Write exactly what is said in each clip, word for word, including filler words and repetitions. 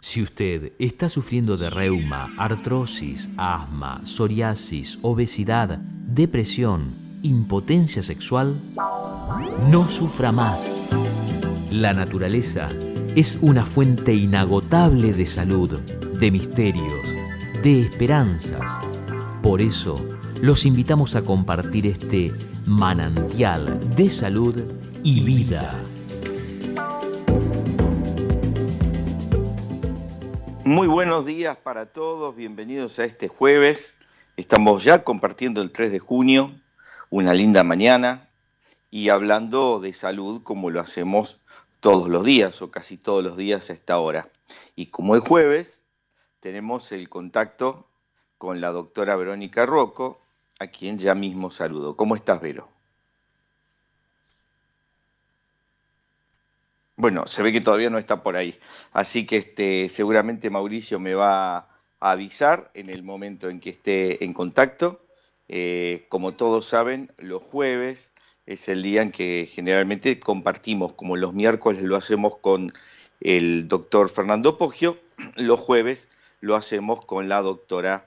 Si usted está sufriendo de reuma, artrosis, asma, psoriasis, obesidad, depresión, impotencia sexual, no sufra más. La naturaleza es una fuente inagotable de salud, de misterios, de esperanzas. Por eso, los invitamos a compartir este manantial de salud y vida. Muy buenos días para todos, bienvenidos a este jueves. Estamos ya compartiendo el tres de junio, una linda mañana, y hablando de salud como lo hacemos todos los días o casi todos los días a esta hora. Y como es jueves, tenemos el contacto con la doctora Verónica Rocco, a quien ya mismo saludo. ¿Cómo estás, Vero? Bueno, se ve que todavía no está por ahí, así que este, seguramente Mauricio me va a avisar en el momento en que esté en contacto. Eh, como todos saben, los jueves es el día en que generalmente compartimos, como los miércoles lo hacemos con el doctor Fernando Poggio, los jueves lo hacemos con la doctora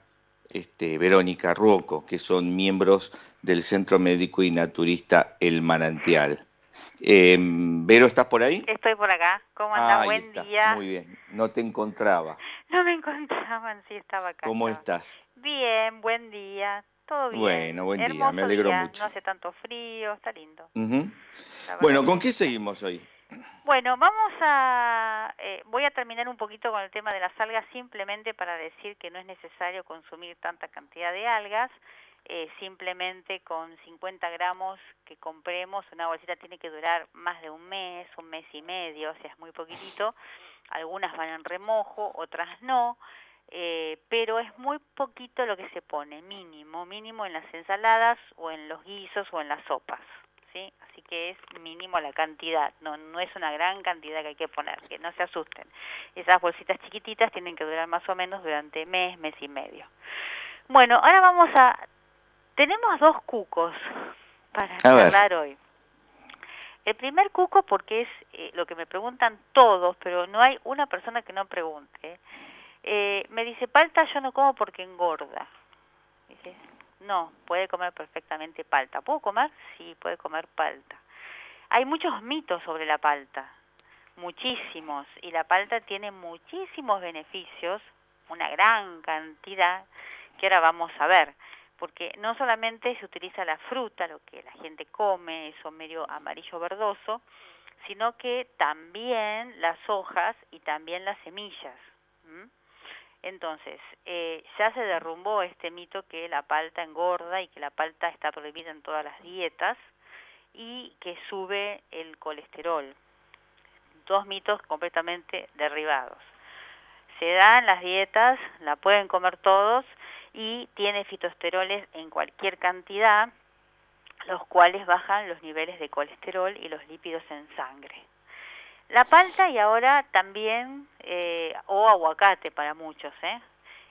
este, Verónica Rocco, que son miembros del Centro Médico y Naturista El Manantial. Eh, Vero, ¿estás por ahí? Estoy por acá. ¿Cómo andás? Ah, Buen está. día. Muy bien. No te encontraba. No me encontraban, sí estaba acá. ¿Cómo no. estás? Bien, buen día. Todo bien. Bueno, buen Hermoso día. Me alegro día. mucho. No hace tanto frío, está lindo. Uh-huh. Bueno, ¿con qué seguimos hoy? Bueno, vamos a... Eh, voy a terminar un poquito con el tema de las algas, simplemente para decir que no es necesario consumir tanta cantidad de algas. Eh, simplemente con cincuenta gramos que compremos, una bolsita tiene que durar más de un mes, un mes y medio, o sea, es muy poquitito. Algunas van en remojo, otras no, eh, pero es muy poquito lo que se pone, mínimo, mínimo en las ensaladas o en los guisos o en las sopas, ¿sí? Así que es mínimo la cantidad, no, no es una gran cantidad que hay que poner, que no se asusten. Esas bolsitas chiquititas tienen que durar más o menos durante mes, mes y medio. Bueno, ahora vamos a... Tenemos dos cucos para hablar hoy. El primer cuco, porque es eh, lo que me preguntan todos, pero no hay una persona que no pregunte. Eh, me dice, palta yo no como porque engorda. Dice, no, puede comer perfectamente palta. ¿Puedo comer? Sí, puede comer palta. Hay muchos mitos sobre la palta, muchísimos. Y la palta tiene muchísimos beneficios, una gran cantidad, que ahora vamos a ver. Porque no solamente se utiliza la fruta, lo que la gente come, eso medio amarillo verdoso, sino que también las hojas y también las semillas. ¿Mm? Entonces, eh, ya se derrumbó este mito que la palta engorda y que la palta está prohibida en todas las dietas y que sube el colesterol. Dos mitos completamente derribados. Se dan las dietas, la pueden comer todos, y tiene fitoesteroles en cualquier cantidad, los cuales bajan los niveles de colesterol y los lípidos en sangre. La palta y ahora también, eh, o aguacate para muchos, ¿eh?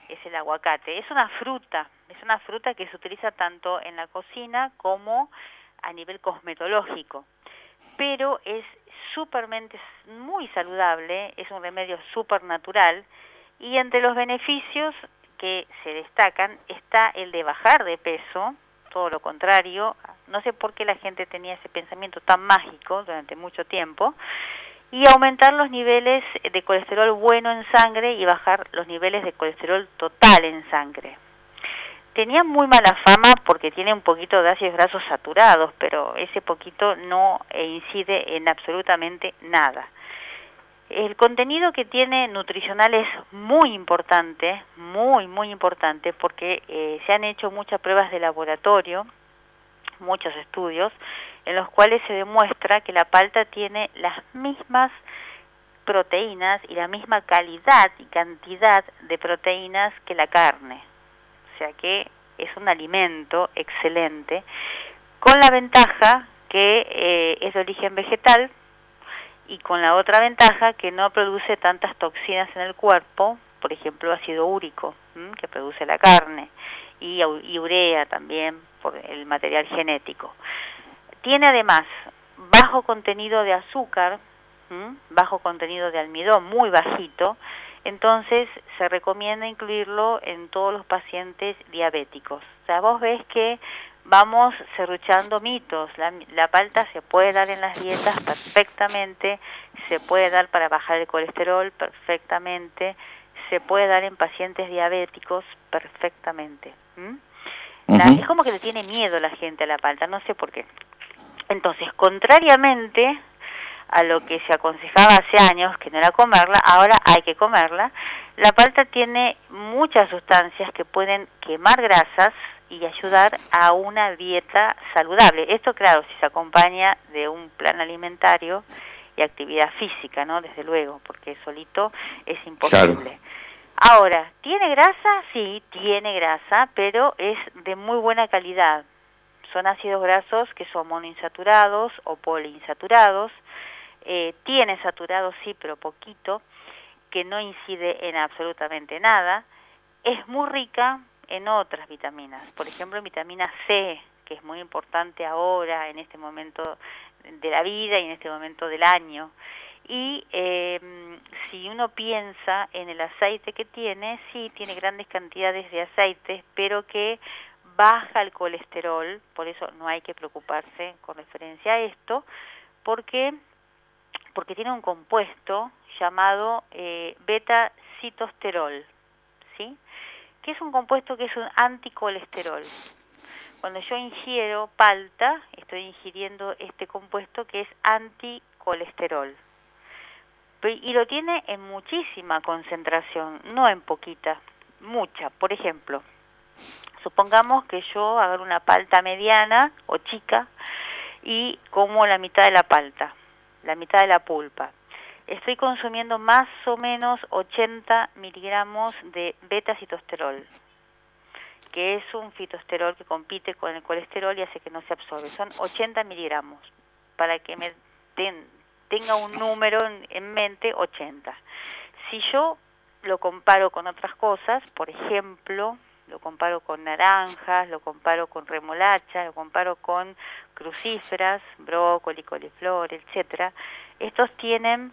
Es el aguacate. Es una fruta, es una fruta que se utiliza tanto en la cocina como a nivel cosmetológico, pero es supermente muy saludable, es un remedio supernatural, y entre los beneficios que se destacan está el de bajar de peso, todo lo contrario, no sé por qué la gente tenía ese pensamiento tan mágico durante mucho tiempo, y aumentar los niveles de colesterol bueno en sangre y bajar los niveles de colesterol total en sangre. Tenía muy mala fama porque tiene un poquito de ácidos grasos saturados, pero ese poquito no incide en absolutamente nada. El contenido que tiene nutricional es muy importante, muy, muy importante, porque eh, se han hecho muchas pruebas de laboratorio, muchos estudios, en los cuales se demuestra que la palta tiene las mismas proteínas y la misma calidad y cantidad de proteínas que la carne. O sea que es un alimento excelente, con la ventaja que eh, es de origen vegetal, y con la otra ventaja que no produce tantas toxinas en el cuerpo, por ejemplo ácido úrico, ¿m? que produce la carne, y, y urea también por el material genético. Tiene además bajo contenido de azúcar, ¿m? bajo contenido de almidón, muy bajito, Entonces se recomienda incluirlo en todos los pacientes diabéticos. O sea, vos ves que vamos cerruchando mitos. La, la palta se puede dar en las dietas perfectamente, se puede dar para bajar el colesterol perfectamente, se puede dar en pacientes diabéticos perfectamente. ¿Mm? La, uh-huh. Es como que le tiene miedo la gente a la palta, no sé por qué. Entonces, contrariamente a lo que se aconsejaba hace años, que no era comerla, ahora hay que comerla. La palta tiene muchas sustancias que pueden quemar grasas y ayudar a una dieta saludable. Esto, claro, si se acompaña de un plan alimentario y actividad física, ¿no? Desde luego, porque solito es imposible. Claro. Ahora, ¿tiene grasa? Sí, tiene grasa, pero es de muy buena calidad. Son ácidos grasos que son monoinsaturados o poliinsaturados. Eh, tiene saturado, sí, pero poquito, que no incide en absolutamente nada. Es muy rica en otras vitaminas, por ejemplo, en vitamina C, que es muy importante ahora, en este momento de la vida y en este momento del año. Y eh, si uno piensa en el aceite que tiene, sí, tiene grandes cantidades de aceites, pero que baja el colesterol, por eso no hay que preocuparse con referencia a esto, porque... porque tiene un compuesto llamado eh, beta-citosterol, ¿sí? Que es un compuesto que es un anticolesterol. Cuando yo ingiero palta, estoy ingiriendo este compuesto que es anticolesterol. Y lo tiene en muchísima concentración, no en poquita, mucha. Por ejemplo, supongamos que yo hago una palta mediana o chica y como la mitad de la palta, la mitad de la pulpa. Estoy consumiendo más o menos ochenta miligramos de beta-citosterol, que es un fitosterol que compite con el colesterol y hace que no se absorbe. Son ochenta miligramos, para que me ten, tenga un número en, en mente, ochenta. Si yo lo comparo con otras cosas, por ejemplo, lo comparo con naranjas, lo comparo con remolacha, lo comparo con crucíferas, brócoli, coliflor, etcétera. Estos tienen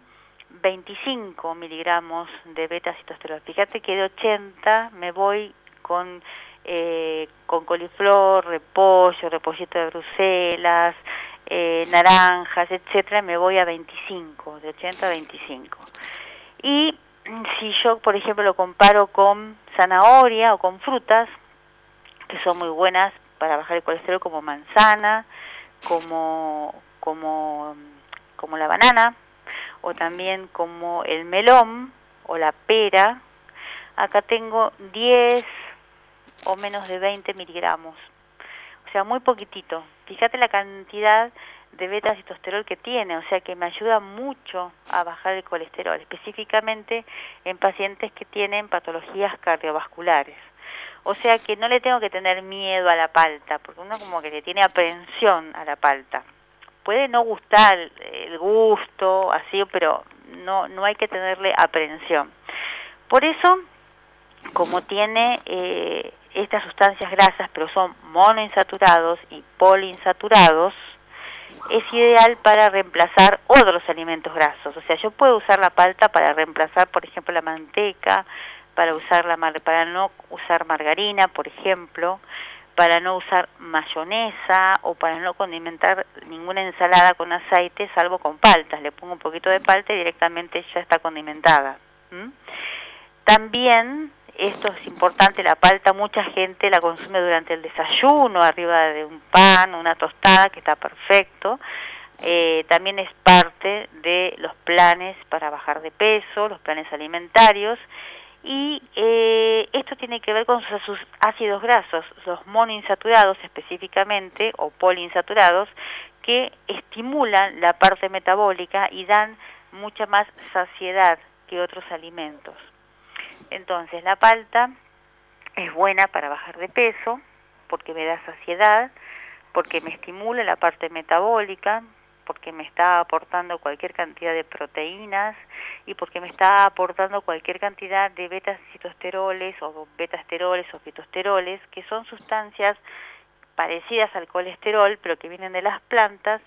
veinticinco miligramos de beta-citosterol. Fíjate que de ochenta me voy con eh, con coliflor, repollo, repollito de Bruselas, eh, naranjas, etcétera. Me voy a veinticinco, de ochenta a veinticinco. Y si yo, por ejemplo, lo comparo con zanahoria o con frutas, que son muy buenas para bajar el colesterol, como manzana, como como como la banana, o también como el melón o la pera, acá tengo diez o menos de veinte miligramos. O sea, muy poquitito. Fíjate la cantidad de beta-citosterol que tiene, o sea que me ayuda mucho a bajar el colesterol, específicamente en pacientes que tienen patologías cardiovasculares. O sea que no le tengo que tener miedo a la palta, porque uno como que le tiene aprehensión a la palta. Puede no gustar el gusto, así, pero no, no hay que tenerle aprehensión. Por eso, como tiene eh, estas sustancias grasas, pero son monoinsaturados y poliinsaturados, es ideal para reemplazar otros alimentos grasos. O sea, yo puedo usar la palta para reemplazar, por ejemplo, la manteca, para usar la mar- para no usar margarina, por ejemplo, para no usar mayonesa o para no condimentar ninguna ensalada con aceite, salvo con paltas. Le pongo un poquito de palta y directamente ya está condimentada. ¿Mm? También, esto es importante, la palta mucha gente la consume durante el desayuno, arriba de un pan, una tostada, que está perfecto. Eh, también es parte de los planes para bajar de peso, los planes alimentarios. Y eh, esto tiene que ver con sus, sus ácidos grasos, los monoinsaturados específicamente, o poliinsaturados, que estimulan la parte metabólica y dan mucha más saciedad que otros alimentos. Entonces, la palta es buena para bajar de peso porque me da saciedad, porque me estimula la parte metabólica, porque me está aportando cualquier cantidad de proteínas y porque me está aportando cualquier cantidad de beta-citosteroles o betasteroles o fitosteroles, que son sustancias parecidas al colesterol, pero que vienen de las plantas,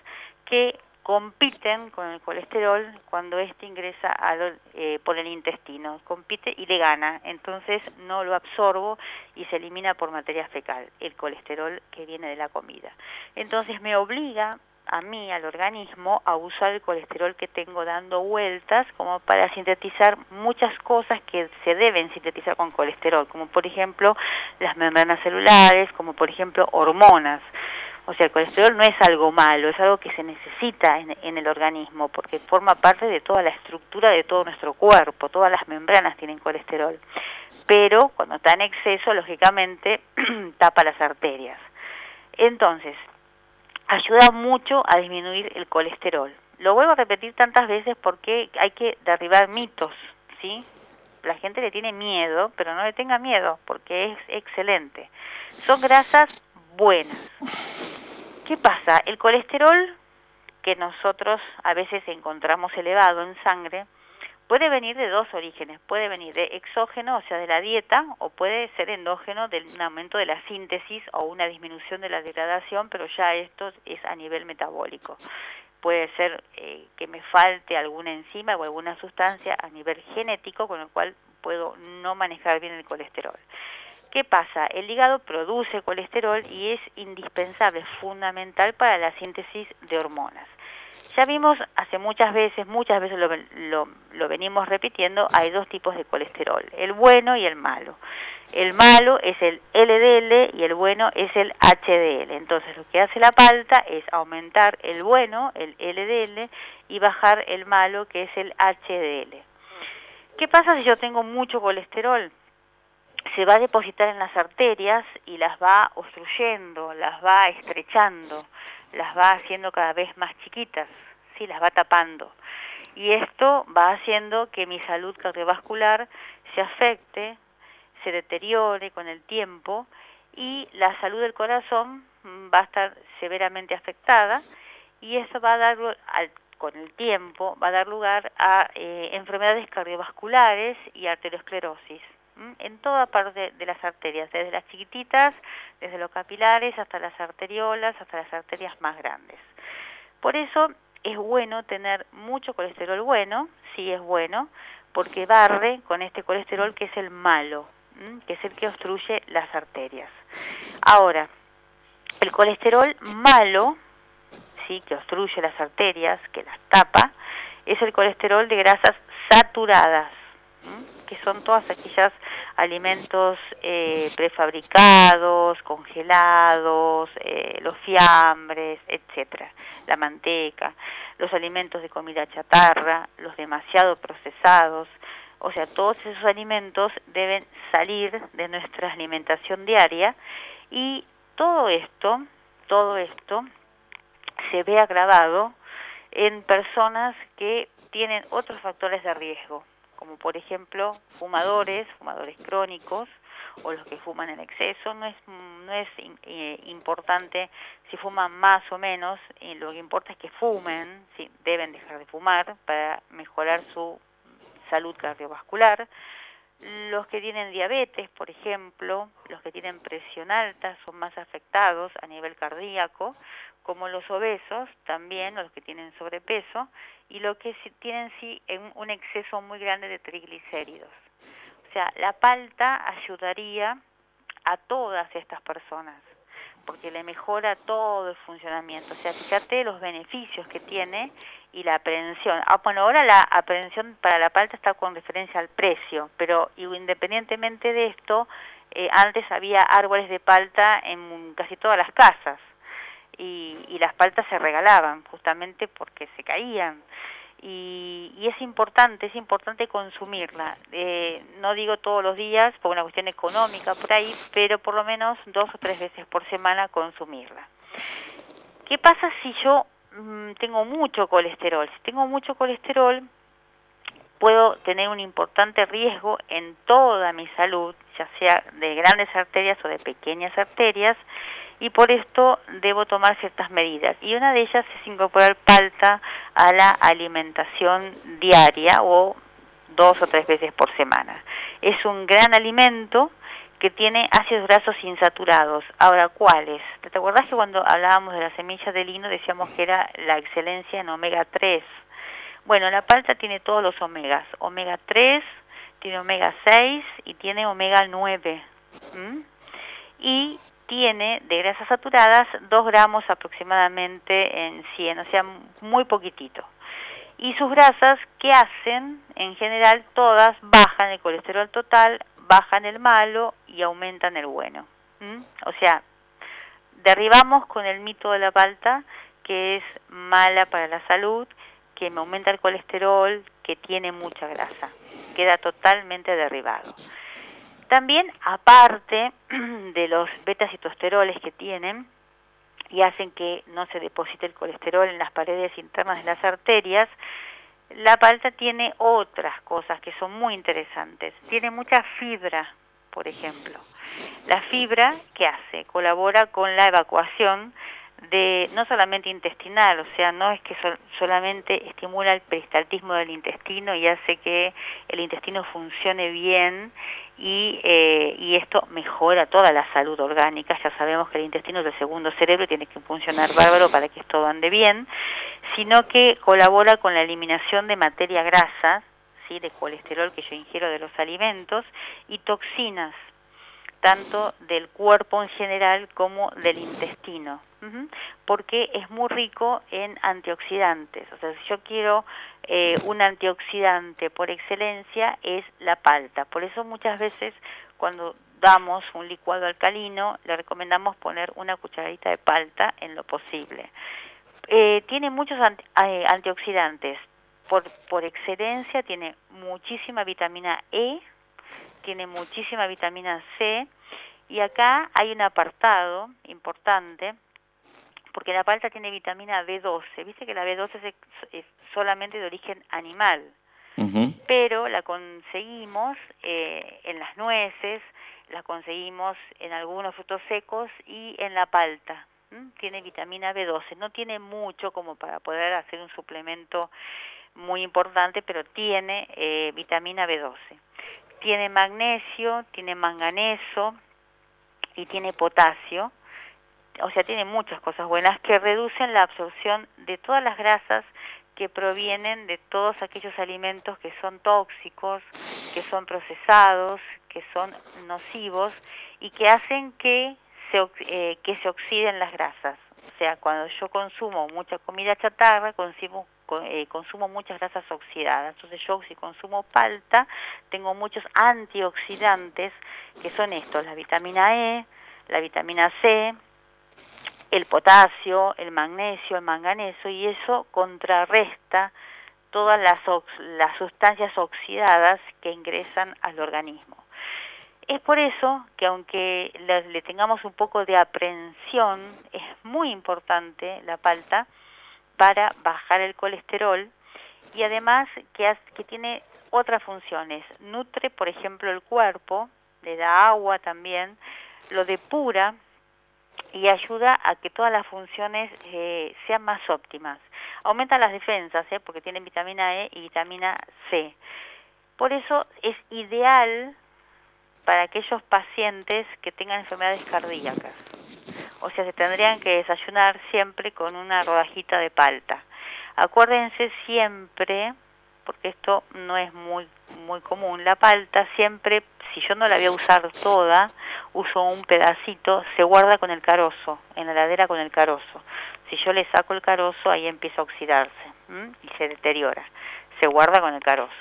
que compiten con el colesterol cuando este ingresa al, eh, por el intestino, compite y le gana, entonces no lo absorbo y se elimina por materia fecal, el colesterol que viene de la comida. Entonces me obliga a mí, al organismo, a usar el colesterol que tengo dando vueltas como para sintetizar muchas cosas que se deben sintetizar con colesterol, como por ejemplo las membranas celulares, como por ejemplo hormonas. O sea, el colesterol no es algo malo, es algo que se necesita en, en el organismo porque forma parte de toda la estructura de todo nuestro cuerpo, todas las membranas tienen colesterol. Pero cuando está en exceso, lógicamente, tapa las arterias. Entonces, ayuda mucho a disminuir el colesterol. Lo vuelvo a repetir tantas veces porque hay que derribar mitos, ¿sí? La gente le tiene miedo, pero no le tenga miedo porque es excelente. Son grasas buenas. ¿Qué pasa? El colesterol que nosotros a veces encontramos elevado en sangre puede venir de dos orígenes, puede venir de exógeno, o sea de la dieta, o puede ser endógeno de un aumento de la síntesis o una disminución de la degradación, pero ya esto es a nivel metabólico. Puede ser eh, que me falte alguna enzima o alguna sustancia a nivel genético con el cual puedo no manejar bien el colesterol. ¿Qué pasa? El hígado produce colesterol y es indispensable, fundamental para la síntesis de hormonas. Ya vimos hace muchas veces, muchas veces lo, lo, lo venimos repitiendo, hay dos tipos de colesterol, el bueno y el malo. El malo es el L D L y el bueno es el H D L. Entonces lo que hace la palta es aumentar el bueno, el L D L, y bajar el malo, que es el H D L. ¿Qué pasa si yo tengo mucho colesterol? Se va a depositar en las arterias y las va obstruyendo, las va estrechando, las va haciendo cada vez más chiquitas, sí, las va tapando. Y esto va haciendo que mi salud cardiovascular se afecte, se deteriore con el tiempo y la salud del corazón va a estar severamente afectada y eso va a dar al con el tiempo va a dar lugar a eh, enfermedades cardiovasculares y arteriosclerosis. En toda parte de las arterias, desde las chiquititas, desde los capilares, hasta las arteriolas, hasta las arterias más grandes. Por eso es bueno tener mucho colesterol bueno, sí es bueno, porque barre con este colesterol que es el malo, que es el que obstruye las arterias. Ahora, el colesterol malo, sí, que obstruye las arterias, que las tapa, es el colesterol de grasas saturadas, que son todas aquellas alimentos eh, prefabricados, congelados, eh, los fiambres, etcétera, la manteca, los alimentos de comida chatarra, los demasiado procesados, o sea, todos esos alimentos deben salir de nuestra alimentación diaria y todo esto, todo esto se ve agravado en personas que tienen otros factores de riesgo, como por ejemplo fumadores, fumadores crónicos o los que fuman en exceso. No es, no es eh, importante si fuman más o menos, eh, lo que importa es que fumen, sí, deben dejar de fumar para mejorar su salud cardiovascular. Los que tienen diabetes, por ejemplo, los que tienen presión alta son más afectados a nivel cardíaco, como los obesos también, los que tienen sobrepeso, y los que tienen sí un exceso muy grande de triglicéridos. O sea, la palta ayudaría a todas estas personas, porque le mejora todo el funcionamiento. O sea, fíjate los beneficios que tiene y la aprehensión. Ah, bueno, ahora la aprehensión para la palta está con referencia al precio, pero independientemente de esto, eh, antes había árboles de palta en casi todas las casas y, y las paltas se regalaban justamente porque se caían. Y, y es importante, es importante consumirla. Eh, no digo todos los días por una cuestión económica por ahí, pero por lo menos dos o tres veces por semana consumirla. ¿Qué pasa si yo mmm, tengo mucho colesterol? Si tengo mucho colesterol, puedo tener un importante riesgo en toda mi salud, ya sea de grandes arterias o de pequeñas arterias, y por esto debo tomar ciertas medidas. Y una de ellas es incorporar palta a la alimentación diaria o dos o tres veces por semana. Es un gran alimento que tiene ácidos grasos insaturados. Ahora, ¿cuáles? ¿Te acordás que cuando hablábamos de la semilla de lino decíamos que era la excelencia en omega tres? Bueno, la palta tiene todos los omegas. Omega tres, tiene omega seis y tiene omega nueve. ¿Mm? Y tiene de grasas saturadas dos gramos aproximadamente en cien, o sea, muy poquitito. Y sus grasas, ¿qué hacen? En general, todas bajan el colesterol total, bajan el malo y aumentan el bueno. ¿Mm? O sea, derribamos con el mito de la palta, que es mala para la salud, que me aumenta el colesterol, que tiene mucha grasa. Queda totalmente derribado. También, aparte de los beta-citosteroles que tienen y hacen que no se deposite el colesterol en las paredes internas de las arterias, la palta tiene otras cosas que son muy interesantes. Tiene mucha fibra, por ejemplo. La fibra, ¿qué hace? Colabora con la evacuación de no solamente intestinal, o sea, no es que sol- solamente estimula el peristaltismo del intestino y hace que el intestino funcione bien y, eh, y esto mejora toda la salud orgánica. Ya sabemos que el intestino es el segundo cerebro y tiene que funcionar bárbaro para que esto ande bien, sino que colabora con la eliminación de materia grasa, ¿sí?, de colesterol que yo ingiero de los alimentos y toxinas, tanto del cuerpo en general como del intestino, porque es muy rico en antioxidantes. O sea, si yo quiero eh, un antioxidante por excelencia, es la palta. Por eso muchas veces cuando damos un licuado alcalino, le recomendamos poner una cucharadita de palta en lo posible. Eh, tiene muchos anti- eh, antioxidantes. Por, por excelencia tiene muchísima vitamina E, tiene muchísima vitamina C, y acá hay un apartado importante, porque la palta tiene vitamina B doce. Viste que la B doce es, es solamente de origen animal, uh-huh, pero la conseguimos eh, en las nueces, la conseguimos en algunos frutos secos y en la palta. ¿Mm? Tiene vitamina B doce, no tiene mucho como para poder hacer un suplemento muy importante, pero tiene eh, vitamina B doce. Tiene magnesio, tiene manganeso y tiene potasio. O sea, tiene muchas cosas buenas que reducen la absorción de todas las grasas que provienen de todos aquellos alimentos que son tóxicos, que son procesados, que son nocivos y que hacen que se, eh, que se oxiden las grasas. O sea, cuando yo consumo mucha comida chatarra, consumo, eh, consumo muchas grasas oxidadas. Entonces yo, si consumo palta, tengo muchos antioxidantes, que son estos, la vitamina E, la vitamina C, el potasio, el magnesio, el manganeso, y eso contrarresta todas las, ox- las sustancias oxidadas que ingresan al organismo. Es por eso que aunque le, le tengamos un poco de aprensión, es muy importante la palta para bajar el colesterol, y además que, has, que tiene otras funciones. Nutre, por ejemplo, el cuerpo, le da agua también, lo depura, y ayuda a que todas las funciones eh, sean más óptimas. Aumenta las defensas, ¿eh? porque tienen vitamina E y vitamina C. Por eso es ideal para aquellos pacientes que tengan enfermedades cardíacas. O sea, se tendrían que desayunar siempre con una rodajita de palta. Acuérdense siempre, porque esto no es muy muy común, la palta siempre, si yo no la voy a usar toda, uso un pedacito, se guarda con el carozo, en la heladera con el carozo. Si yo le saco el carozo, ahí empieza a oxidarse, ¿m? y se deteriora, se guarda con el carozo.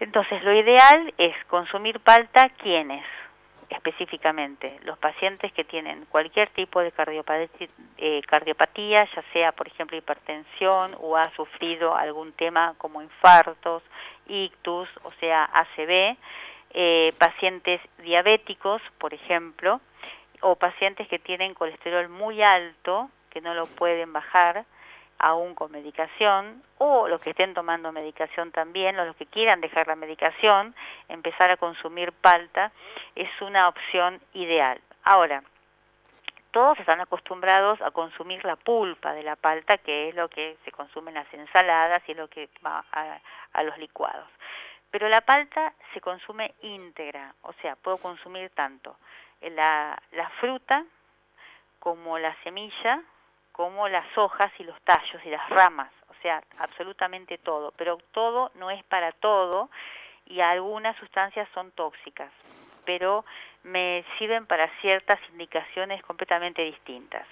Entonces, lo ideal es consumir palta, ¿quiénes? Específicamente, los pacientes que tienen cualquier tipo de cardiopatía, eh, cardiopatía, ya sea, por ejemplo, hipertensión o ha sufrido algún tema como infartos, ictus, o sea, A C V, eh, pacientes diabéticos, por ejemplo, o pacientes que tienen colesterol muy alto, que no lo pueden bajar aún con medicación, o los que estén tomando medicación también, o los que quieran dejar la medicación, empezar a consumir palta es una opción ideal. Ahora, todos están acostumbrados a consumir la pulpa de la palta, que es lo que se consume en las ensaladas y lo que va a, a los licuados. Pero la palta se consume íntegra, o sea, puedo consumir tanto la, la fruta como la semilla, como las hojas y los tallos y las ramas, o sea, absolutamente todo. Pero todo no es para todo y algunas sustancias son tóxicas, pero me sirven para ciertas indicaciones completamente distintas.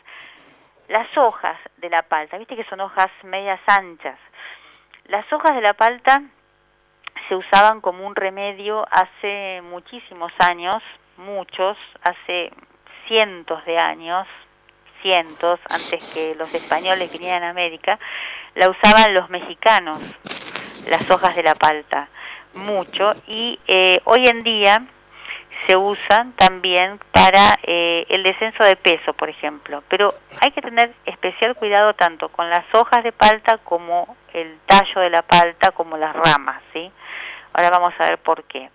Las hojas de la palta, viste que son hojas medias anchas. Las hojas de la palta se usaban como un remedio hace muchísimos años, muchos, hace cientos de años, cientos, antes que los españoles vinieran a América, la usaban los mexicanos, las hojas de la palta, mucho, y eh, hoy en día se usan también para eh, el descenso de peso, por ejemplo, pero hay que tener especial cuidado tanto con las hojas de palta como el tallo de la palta, como las ramas, ¿sí? Ahora vamos a ver por qué.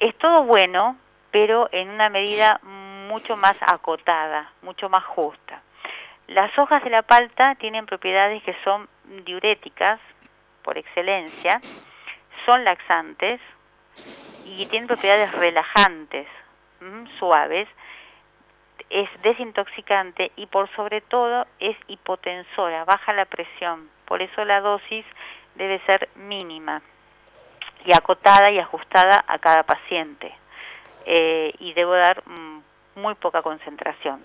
Es todo bueno, pero en una medida mucho más acotada, mucho más justa. Las hojas de la palta tienen propiedades que son diuréticas, por excelencia, son laxantes, y tienen propiedades relajantes, mmm, suaves, es desintoxicante y por sobre todo es hipotensora, baja la presión. Por eso la dosis debe ser mínima y acotada y ajustada a cada paciente. Eh, y debo dar mmm, muy poca concentración.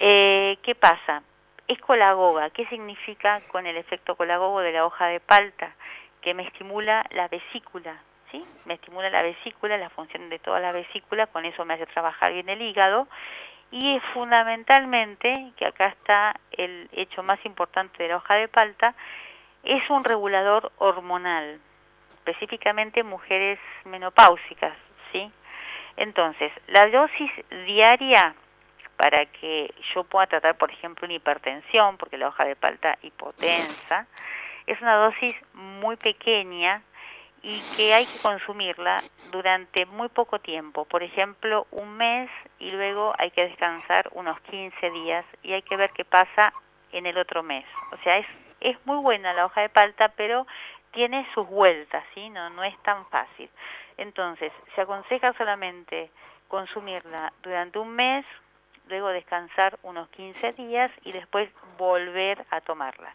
Eh, ¿Qué pasa? Es colagoga. ¿Qué significa con el efecto colagogo de la hoja de palta? Que me estimula la vesícula. ¿Sí? Me estimula la vesícula, la función de toda la vesícula, con eso me hace trabajar bien el hígado y es fundamentalmente, que acá está el hecho más importante de la hoja de palta, es un regulador hormonal, específicamente mujeres menopáusicas, ¿sí? Entonces, la dosis diaria para que yo pueda tratar, por ejemplo, una hipertensión, porque la hoja de palta hipotensa, es una dosis muy pequeña, y que hay que consumirla durante muy poco tiempo, por ejemplo un mes y luego hay que descansar unos quince días y hay que ver qué pasa en el otro mes. O sea, es es muy buena la hoja de palta, pero tiene sus vueltas, ¿sí? No, no es tan fácil. Entonces, se aconseja solamente consumirla durante un mes, luego descansar unos quince días y después volver a tomarla.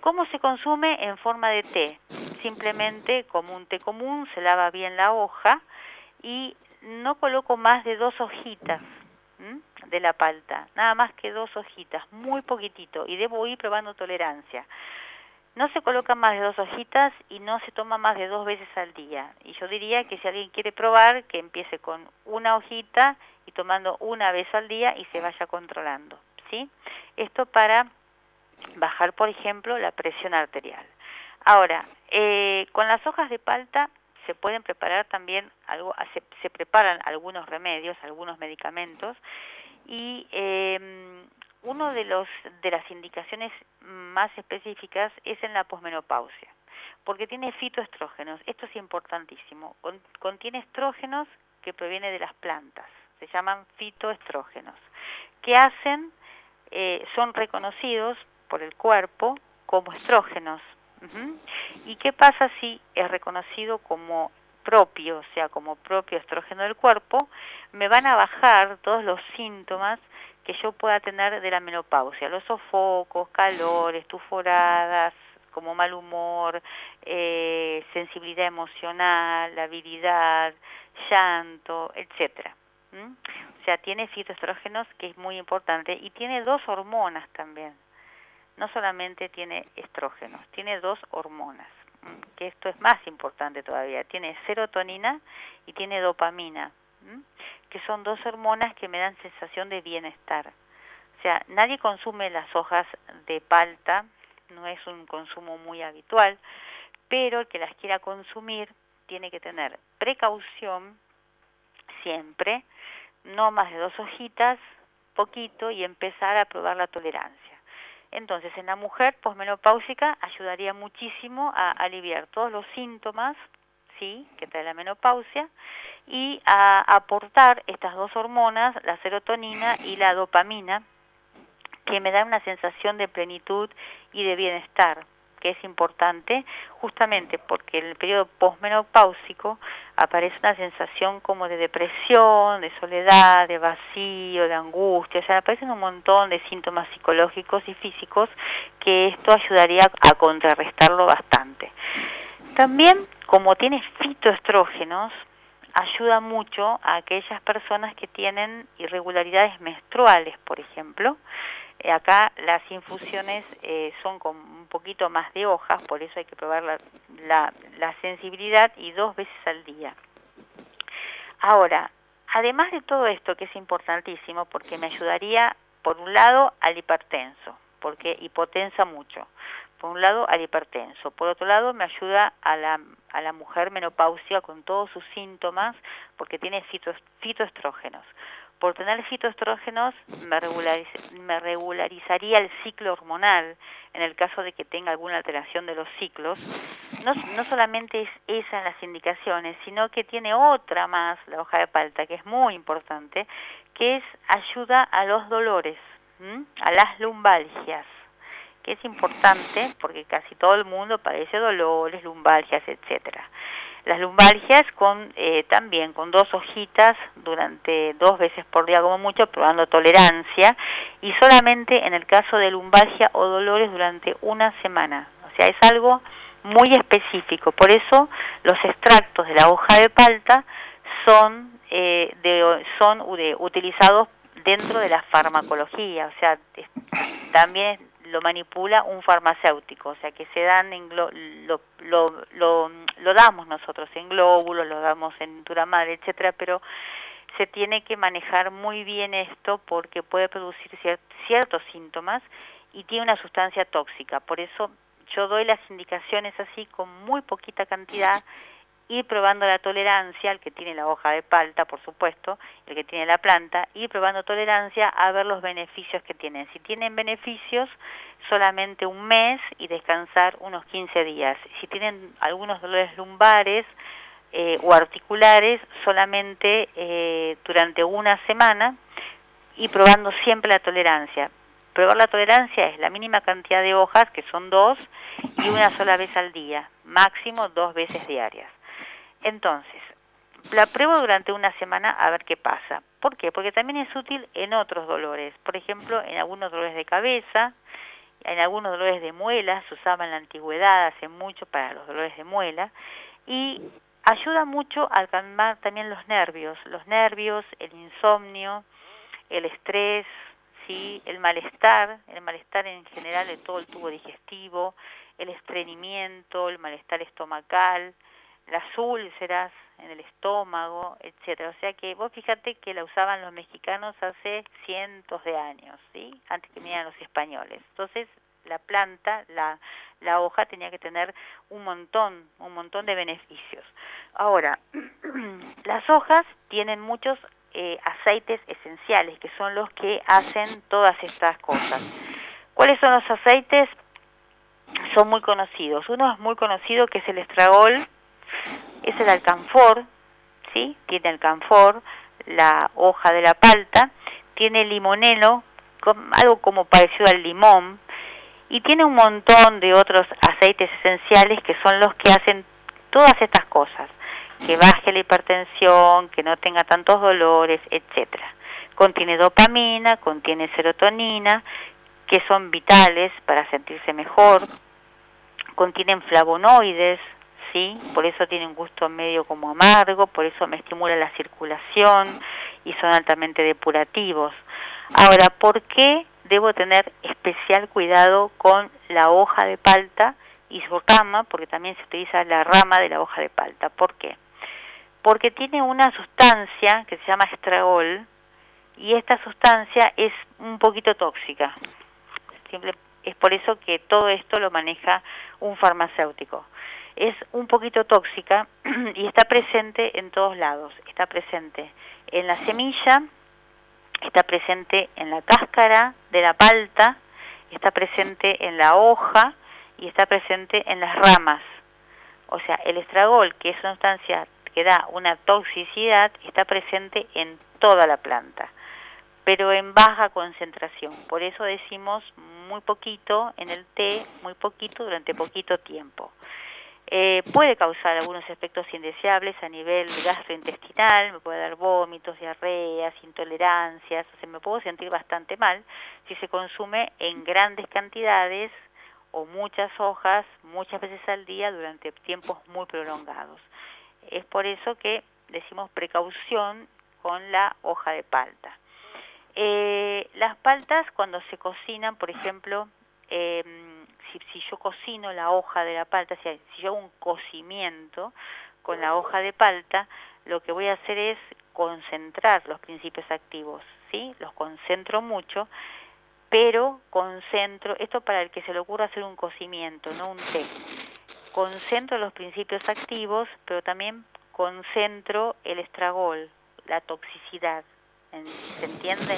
¿Cómo se consume? En forma de té. Simplemente como un té común, se lava bien la hoja y no coloco más de dos hojitas ¿m? de la palta, nada más que dos hojitas, muy poquitito, y debo ir probando tolerancia. No se colocan más de dos hojitas y no se toma más de dos veces al día. Y yo diría que si alguien quiere probar, que empiece con una hojita y tomando una vez al día y se vaya controlando, ¿sí? Esto para bajar, por ejemplo, la presión arterial. Ahora, eh, con las hojas de palta se pueden preparar también, algo, se, se preparan algunos remedios, algunos medicamentos, y eh, uno de los de las indicaciones más específicas es en la posmenopausia, porque tiene fitoestrógenos, esto es importantísimo, contiene estrógenos que provienen de las plantas, se llaman fitoestrógenos, que hacen, eh, son reconocidos por el cuerpo como estrógenos. Uh-huh. ¿Y qué pasa si es reconocido como propio, o sea, como propio estrógeno del cuerpo? Me van a bajar todos los síntomas que yo pueda tener de la menopausia, los sofocos, calores, tuforadas, como mal humor, eh, sensibilidad emocional, labilidad, llanto, etcétera. ¿Mm? O sea, tiene fitoestrógenos, que es muy importante, y tiene dos hormonas también. No solamente tiene estrógenos, tiene dos hormonas, que esto es más importante todavía. Tiene serotonina y tiene dopamina, que son dos hormonas que me dan sensación de bienestar. O sea, nadie consume las hojas de palta, no es un consumo muy habitual, pero el que las quiera consumir tiene que tener precaución siempre, no más de dos hojitas, poquito, y empezar a probar la tolerancia. Entonces, en la mujer posmenopáusica ayudaría muchísimo a aliviar todos los síntomas, ¿sí?, que trae la menopausia y a aportar estas dos hormonas, la serotonina y la dopamina, que me dan una sensación de plenitud y de bienestar. que es importante, justamente porque en el periodo posmenopáusico aparece una sensación como de depresión, de soledad, de vacío, de angustia, o sea, aparecen un montón de síntomas psicológicos y físicos que esto ayudaría a contrarrestarlo bastante. También, como tiene fitoestrógenos, ayuda mucho a aquellas personas que tienen irregularidades menstruales, por ejemplo. Acá las infusiones eh, son con un poquito más de hojas, por eso hay que probar la, la, la sensibilidad y dos veces al día. Ahora, además de todo esto, que es importantísimo, porque me ayudaría, por un lado, al hipertenso, porque hipotensa mucho. Por un lado, al hipertenso. Por otro lado, me ayuda a la, a la mujer menopáusica con todos sus síntomas, porque tiene fitoestrógenos. Por tener fitoestrógenos me, regulariz- me regularizaría el ciclo hormonal en el caso de que tenga alguna alteración de los ciclos. No, no solamente es esas las indicaciones, sino que tiene otra más, la hoja de palta, que es muy importante, que es ayuda a los dolores, ¿m? a las lumbalgias, que es importante porque casi todo el mundo padece dolores, lumbalgias, etcétera. Las lumbalgias con eh, también con dos hojitas durante dos veces por día como mucho, probando tolerancia, y solamente en el caso de lumbalgia o dolores durante una semana. O sea, es algo muy específico. Por eso los extractos de la hoja de palta son, eh, de, son de, utilizados dentro de la farmacología. O sea, es, también es, lo manipula un farmacéutico, o sea que se dan en glo- lo, lo, lo, lo damos nosotros en glóbulos, lo damos en dura madre, etcétera, pero se tiene que manejar muy bien esto porque puede producir cier- ciertos síntomas y tiene una sustancia tóxica. Por eso yo doy las indicaciones así con muy poquita cantidad, ir probando la tolerancia, el que tiene la hoja de palta, por supuesto, el que tiene la planta, ir probando tolerancia a ver los beneficios que tienen. Si tienen beneficios, solamente un mes y descansar unos quince días. Si tienen algunos dolores lumbares eh, o articulares, solamente eh, durante una semana y probando siempre la tolerancia. Probar la tolerancia es la mínima cantidad de hojas, que son dos, y una sola vez al día, máximo dos veces diarias. Entonces, la pruebo durante una semana a ver qué pasa. ¿Por qué? Porque también es útil en otros dolores. Por ejemplo, en algunos dolores de cabeza, en algunos dolores de muela, se usaba en la antigüedad hace mucho para los dolores de muela. Y ayuda mucho a calmar también los nervios. Los nervios, el insomnio, el estrés, ¿sí? el malestar, el malestar en general de todo el tubo digestivo, el estreñimiento, el malestar estomacal, las úlceras en el estómago, etcétera. O sea que vos fíjate que la usaban los mexicanos hace cientos de años, ¿sí? Antes que vinieran los españoles. Entonces, la planta, la, la hoja tenía que tener un montón, un montón de beneficios. Ahora, las hojas tienen muchos eh, aceites esenciales, que son los que hacen todas estas cosas. ¿Cuáles son los aceites? Son muy conocidos. Uno es muy conocido, que es el estragol, es el alcanfor, ¿sí? Tiene alcanfor, la hoja de la palta, tiene limoneno, con algo como parecido al limón, y tiene un montón de otros aceites esenciales que son los que hacen todas estas cosas, que baje la hipertensión, que no tenga tantos dolores, etcétera. Contiene dopamina, contiene serotonina, que son vitales para sentirse mejor, contienen flavonoides, ¿sí? Por eso tiene un gusto medio como amargo, por eso me estimula la circulación y son altamente depurativos. Ahora, ¿por qué debo tener especial cuidado con la hoja de palta y su rama? Porque también se utiliza la rama de la hoja de palta. ¿Por qué? Porque tiene una sustancia que se llama estragol y esta sustancia es un poquito tóxica. Simple, es por eso que todo esto lo maneja un farmacéutico. Es un poquito tóxica y está presente en todos lados. Está presente en la semilla, está presente en la cáscara de la palta, está presente en la hoja y está presente en las ramas. O sea, el estragol, que es una sustancia que da una toxicidad, está presente en toda la planta, pero en baja concentración. Por eso decimos muy poquito en el té, muy poquito durante poquito tiempo. Eh, puede causar algunos efectos indeseables a nivel gastrointestinal, me puede dar vómitos, diarreas, intolerancias, o sea, me puedo sentir bastante mal si se consume en grandes cantidades o muchas hojas, muchas veces al día durante tiempos muy prolongados. Es por eso que decimos precaución con la hoja de palta. Eh, las paltas cuando se cocinan, por ejemplo, eh, Si, si yo cocino la hoja de la palta, si, si yo hago un cocimiento con la hoja de palta, lo que voy a hacer es concentrar los principios activos, ¿sí? Los concentro mucho, pero concentro, esto para el que se le ocurra hacer un cocimiento, no un té, concentro los principios activos, pero también concentro el estragol, la toxicidad. ¿Se entiende?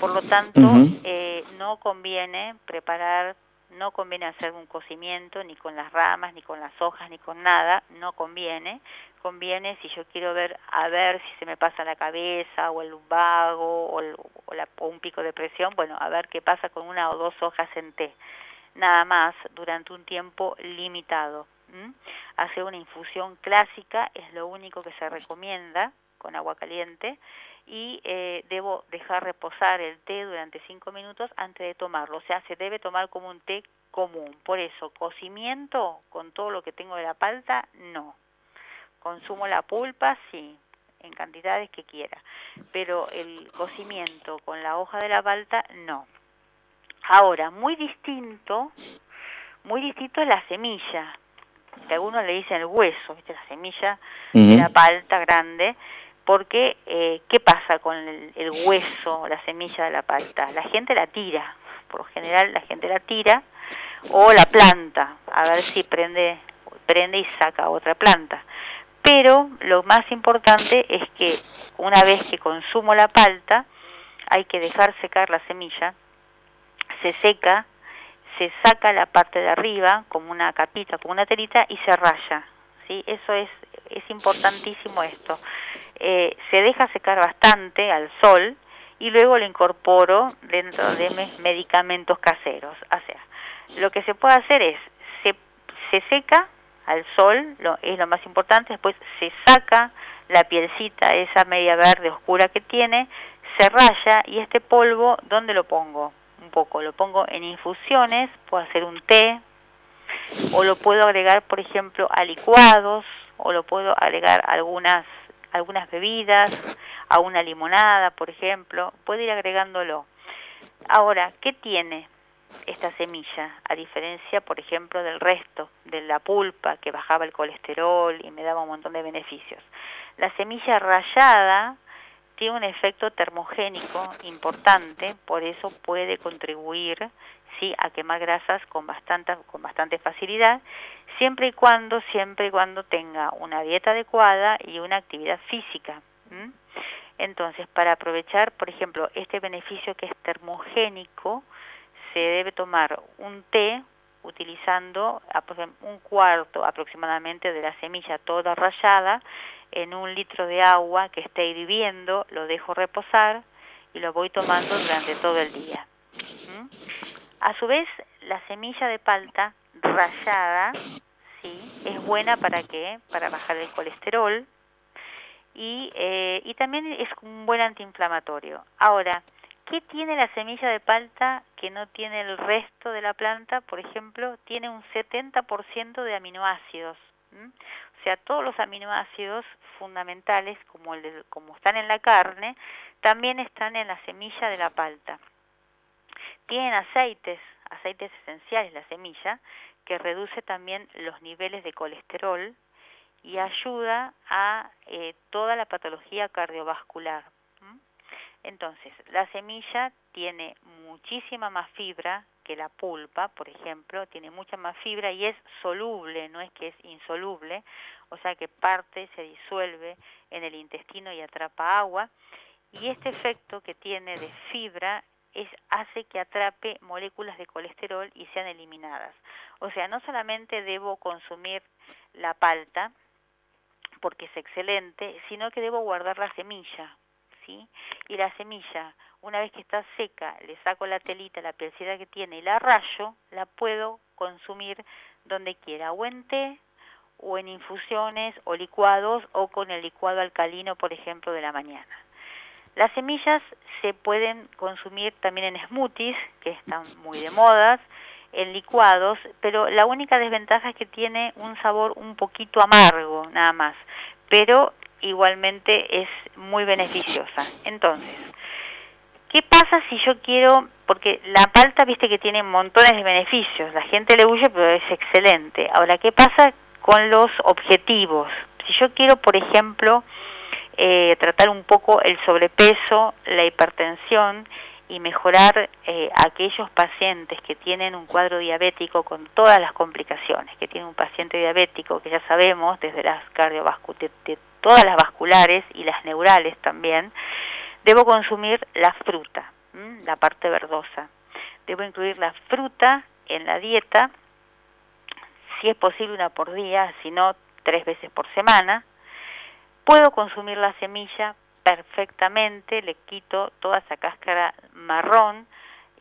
Por lo tanto, uh-huh. eh, no conviene preparar No conviene hacer un cocimiento ni con las ramas, ni con las hojas, ni con nada, no conviene. Conviene si yo quiero ver, a ver si se me pasa la cabeza o el lumbago o, el, o, la, o un pico de presión, bueno, a ver qué pasa con una o dos hojas en té. Nada más, durante un tiempo limitado. ¿Mm? Hacer una infusión clásica es lo único que se recomienda con agua caliente y eh, debo dejar reposar el té durante cinco minutos antes de tomarlo, o sea, se debe tomar como un té común. Por eso, cocimiento con todo lo que tengo de la palta, no. Consumo la pulpa, sí, en cantidades que quiera, pero el cocimiento con la hoja de la palta, no. Ahora, muy distinto, muy distinto es la semilla, que algunos le dicen el hueso, ¿viste? La semilla uh-huh. de la palta grande. Porque, eh, ¿qué pasa con el, el hueso, la semilla de la palta? La gente la tira, por lo general la gente la tira, o la planta, a ver si prende, prende y saca otra planta. Pero lo más importante es que una vez que consumo la palta, hay que dejar secar la semilla, se seca, se saca la parte de arriba, como una capita, como una telita, y se raya, ¿sí? Eso es, es importantísimo esto. Eh, se deja secar bastante al sol y luego lo incorporo dentro de mis medicamentos caseros. O sea, lo que se puede hacer es, se, se seca al sol, lo, es lo más importante, después se saca la pielcita, esa media verde oscura que tiene, se raya y este polvo, ¿dónde lo pongo? Un poco, lo pongo en infusiones, puedo hacer un té, o lo puedo agregar, por ejemplo, a licuados, o lo puedo agregar a algunas algunas bebidas, a una limonada, por ejemplo, puede ir agregándolo. Ahora, ¿qué tiene esta semilla? A diferencia, por ejemplo, del resto, de la pulpa, que bajaba el colesterol y me daba un montón de beneficios. La semilla rallada tiene un efecto termogénico importante, por eso puede contribuir, ¿sí?, a quemar grasas con bastante, con bastante facilidad, siempre y cuando, siempre y cuando tenga una dieta adecuada y una actividad física. ¿Mm? Entonces, para aprovechar, por ejemplo, este beneficio que es termogénico, se debe tomar un té utilizando un cuarto aproximadamente de la semilla toda rallada en un litro de agua que esté hirviendo, lo dejo reposar y lo voy tomando durante todo el día. ¿Mm? A su vez, la semilla de palta rallada, ¿sí?, es buena para qué, para bajar el colesterol y, eh, y también es un buen antiinflamatorio. Ahora, ¿qué tiene la semilla de palta que no tiene el resto de la planta? Por ejemplo, tiene un setenta por ciento de aminoácidos. ¿Mm? O sea, todos los aminoácidos fundamentales, como, el de, como están en la carne, también están en la semilla de la palta. Tienen aceites, aceites esenciales la semilla, que reduce también los niveles de colesterol y ayuda a eh, toda la patología cardiovascular. ¿Mm? Entonces, la semilla tiene muchísima más fibra que la pulpa, por ejemplo, tiene mucha más fibra y es soluble, no es que es insoluble, o sea que parte, se disuelve en el intestino y atrapa agua, y este efecto que tiene de fibra es, hace que atrape moléculas de colesterol y sean eliminadas. O sea, no solamente debo consumir la palta, porque es excelente, sino que debo guardar la semilla, ¿sí? Y la semilla, una vez que está seca, le saco la telita, la pielcita que tiene y la rayo, la puedo consumir donde quiera, o en té, o en infusiones, o licuados, o con el licuado alcalino, por ejemplo, de la mañana. Las semillas se pueden consumir también en smoothies, que están muy de moda, en licuados, pero la única desventaja es que tiene un sabor un poquito amargo, nada más, pero igualmente es muy beneficiosa. Entonces, ¿qué pasa si yo quiero...? Porque la palta, viste que tiene montones de beneficios, la gente le huye, pero es excelente. Ahora, ¿qué pasa con los objetivos? Si yo quiero, por ejemplo, eh, tratar un poco el sobrepeso, la hipertensión, y mejorar eh, aquellos pacientes que tienen un cuadro diabético con todas las complicaciones, que tiene un paciente diabético, que ya sabemos, desde las cardiovasculares, de, de todas las vasculares y las neurales también, debo consumir la fruta, ¿m? la parte verdosa. Debo incluir la fruta en la dieta, si es posible una por día, si no tres veces por semana. Puedo consumir la semilla perfectamente, le quito toda esa cáscara marrón